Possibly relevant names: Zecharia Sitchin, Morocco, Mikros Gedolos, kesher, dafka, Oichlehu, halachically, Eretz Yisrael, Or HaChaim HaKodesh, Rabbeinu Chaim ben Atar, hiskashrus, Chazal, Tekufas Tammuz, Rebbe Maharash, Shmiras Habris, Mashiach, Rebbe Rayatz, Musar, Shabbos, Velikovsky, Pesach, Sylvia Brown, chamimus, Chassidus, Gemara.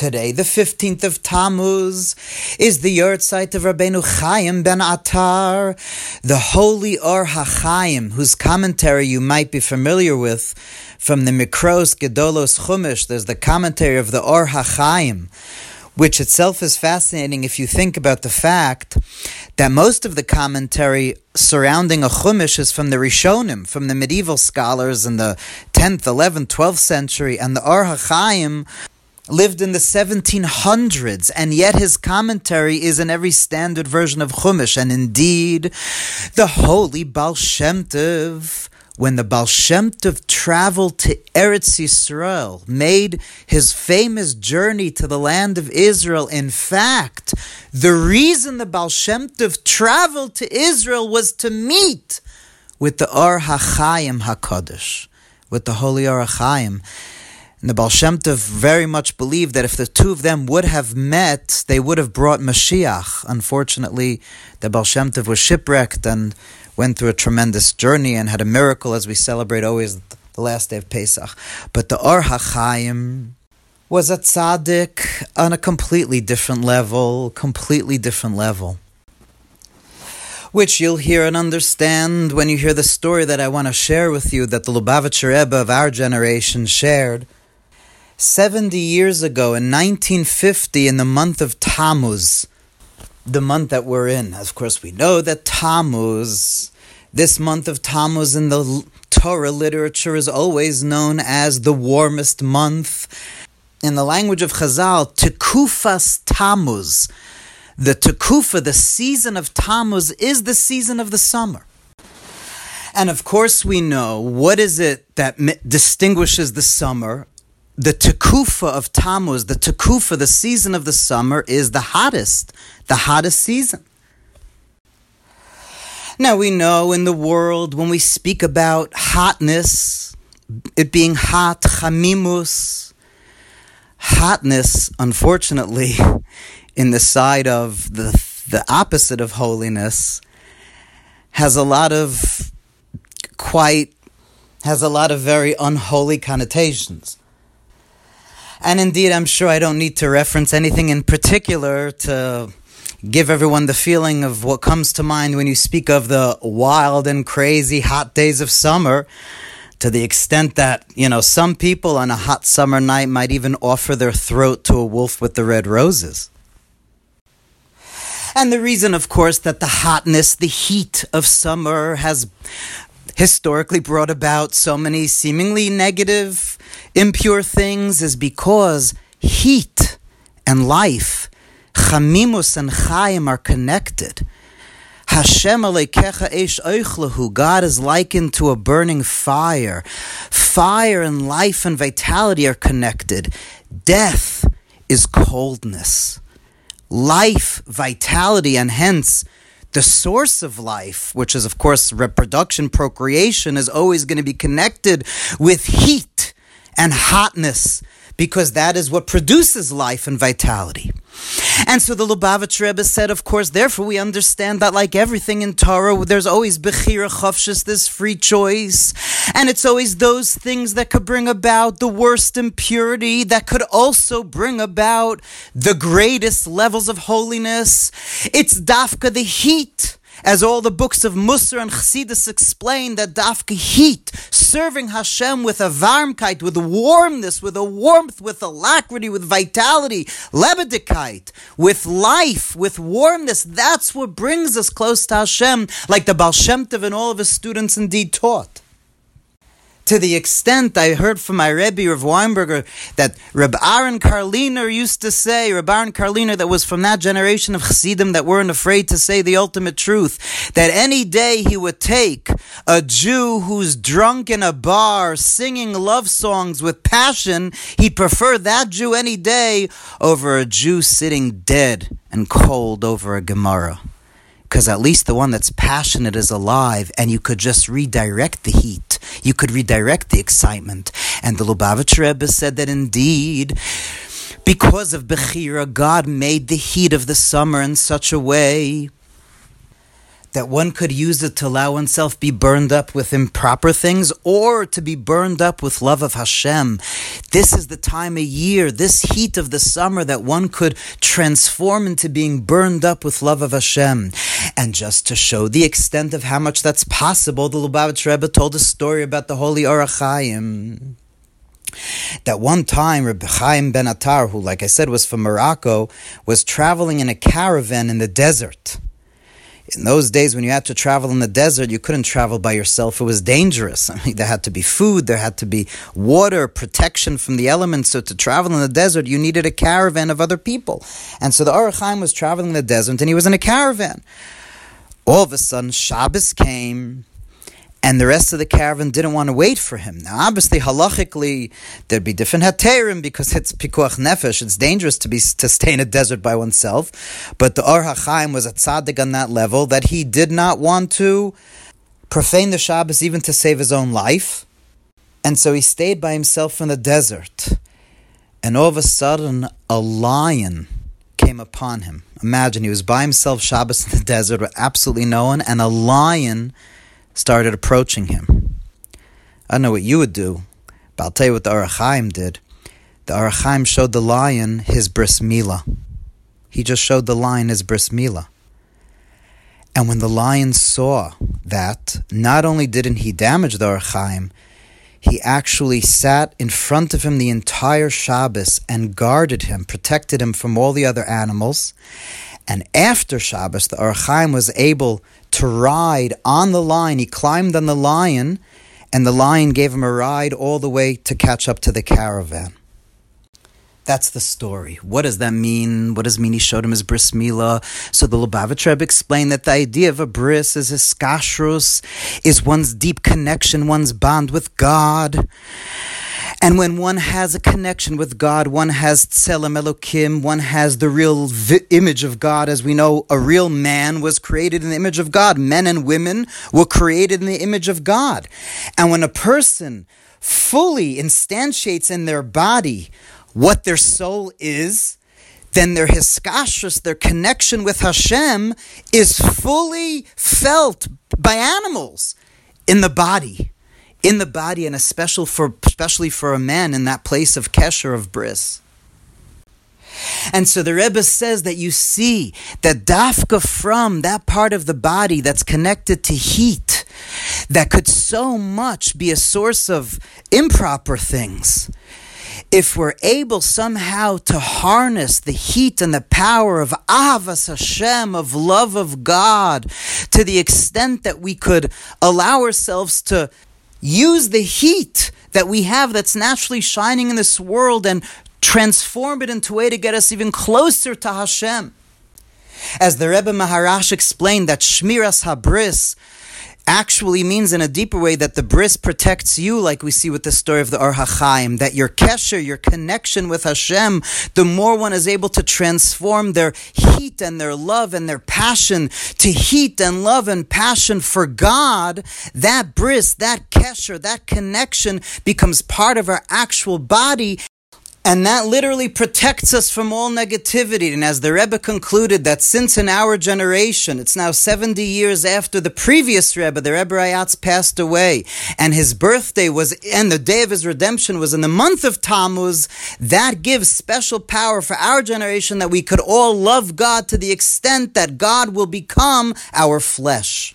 Today, the 15th of Tammuz, is the yahrzeit of Rabbeinu Chaim ben Atar, the holy Or HaChaim, whose commentary you might be familiar with from the Mikros Gedolos Chumash. There's the commentary of the Or HaChaim, which itself is fascinating if you think about the fact that most of the commentary surrounding a Chumash is from the Rishonim, from the medieval scholars in the 10th, 11th, 12th century, and the Or HaChaim lived in the 1700s, and yet his commentary is in every standard version of Chumash. And indeed, the holy Baal Shem Tov, when the Baal Shem Tov traveled to Eretz Yisrael, made his famous journey to the land of Israel. In fact, the reason the Baal Shem Tov traveled to Israel was to meet with the Or HaChaim HaKodesh, with the holy Or HaChaim. And the Baal Shem Tov very much believed that if the two of them would have met, they would have brought Mashiach. Unfortunately, the Baal Shem Tov was shipwrecked and went through a tremendous journey and had a miracle, as we celebrate always the last day of Pesach. But the Or HaChaim was a tzaddik on a completely different level. Which you'll hear and understand when you hear the story that I want to share with you, that the Lubavitcher Rebbe of our generation shared 70 years ago in 1950 in the month of Tammuz, the month that we're in. Of course, we know that Tammuz, this month of Tammuz in the Torah literature, is always known as the warmest month. In the language of Chazal, Tekufas Tammuz. The Tekufa, the season of Tammuz, is the season of the summer. And of course we know, what is it that distinguishes the summer? The Tekufa of Tammuz, the Tekufa, the season of the summer, is the hottest season. Now we know in the world, when we speak about hotness, it being hot, chamimus, hotness, unfortunately, in the side of the opposite of holiness, has a lot of very unholy connotations. And indeed, I'm sure I don't need to reference anything in particular to give everyone the feeling of what comes to mind when you speak of the wild and crazy hot days of summer, to the extent that, some people on a hot summer night might even offer their throat to a wolf with the red roses. And the reason, of course, that the hotness, the heat of summer has historically brought about so many seemingly negative, impure things is because heat and life, chamimus and chayim, are connected. Hashem, Aleikecha Esh, Oichlehu, God is likened to a burning fire. Fire and life and vitality are connected. Death is coldness. Life, vitality, and hence the source of life, which is, of course, reproduction, procreation, is always going to be connected with heat and hotness, because that is what produces life and vitality. And so the Lubavitcher Rebbe said, of course, therefore we understand that, like everything in Torah, there's always Bechira Chafshis, this free choice. And it's always those things that could bring about the worst impurity that could also bring about the greatest levels of holiness. It's dafka, the heat. As all the books of Musar and Chassidus explain, that dafka, heat, serving Hashem with a warmkeit, with warmness, with a warmth, with alacrity, with vitality, lebedekite, with life, with warmness, that's what brings us close to Hashem, like the Baal Shem Tov and all of his students indeed taught. To the extent I heard from my Rebbe, Rav Weinberger, that Reb Aaron Karliner used to say, Reb Aaron Karliner, that was from that generation of Hasidim that weren't afraid to say the ultimate truth, that any day he would take a Jew who's drunk in a bar singing love songs with passion, he'd prefer that Jew any day over a Jew sitting dead and cold over a Gemara. Because at least the one that's passionate is alive, and you could just redirect the heat. You could redirect the excitement. And the Lubavitcher Rebbe said that indeed, because of Bechira, God made the heat of the summer in such a way that one could use it to allow oneself be burned up with improper things or to be burned up with love of Hashem. This is the time of year, this heat of the summer, that one could transform into being burned up with love of Hashem. And just to show the extent of how much that's possible, the Lubavitcher Rebbe told a story about the holy Or HaChaim. That one time, Reb Chaim ben Atar, who, like I said, was from Morocco, was traveling in a caravan in the desert. In those days, when you had to travel in the desert, you couldn't travel by yourself. It was dangerous. I mean, there had to be food, there had to be water, protection from the elements. So to travel in the desert, you needed a caravan of other people. And so the Or HaChaim was traveling in the desert, and he was in a caravan. All of a sudden, Shabbos came, and the rest of the caravan didn't want to wait for him. Now, obviously, halachically, there'd be different haterim because it's pikuach nefesh. It's dangerous to stay in a desert by oneself. But the Or HaChaim was a tzaddik on that level that he did not want to profane the Shabbos even to save his own life. And so he stayed by himself in the desert. And all of a sudden, a lion came upon him. Imagine, he was by himself Shabbos in the desert with absolutely no one, and a lion started approaching him. I don't know what you would do, but I'll tell you what the Or HaChaim did. The Or HaChaim showed the lion his bris mila. He just showed the lion his bris mila. And when the lion saw that, not only didn't he damage the Or HaChaim, he actually sat in front of him the entire Shabbos and guarded him, protected him from all the other animals. And after Shabbos, the Or HaChaim was able to ride on the lion. He climbed on the lion, and the lion gave him a ride all the way to catch up to the caravan. That's the story. What does that mean? What does it mean he showed him his bris milah? So the Lubavitcher Rebbe explained that the idea of a bris is his kashrus, is one's deep connection, one's bond with God. And when one has a connection with God, one has tselem elokim, one has the real image of God. As we know, a real man was created in the image of God. Men and women were created in the image of God. And when a person fully instantiates in their body what their soul is, then their hiskashrus, their connection with Hashem, is fully felt by animals in the body. In the body, and especially for a man, in that place of kesher, of bris. And so the Rebbe says that you see that dafka from that part of the body that's connected to heat, that could so much be a source of improper things. If we're able somehow to harness the heat and the power of Ahavas Hashem, of love of God, to the extent that we could allow ourselves to use the heat that we have that's naturally shining in this world and transform it into a way to get us even closer to Hashem. As the Rebbe Maharash explained, that Shmiras HaBris actually means in a deeper way that the bris protects you, like we see with the story of the Or HaChaim, that your kesher, your connection with Hashem, the more one is able to transform their heat and their love and their passion to heat and love and passion for God, that bris, that kesher, that connection becomes part of our actual body. And that literally protects us from all negativity. And as the Rebbe concluded, that since in our generation, it's now 70 years after the previous Rebbe, the Rebbe Rayatz, passed away, and his birthday was, and the day of his redemption was in the month of Tammuz, that gives special power for our generation that we could all love God to the extent that God will become our flesh.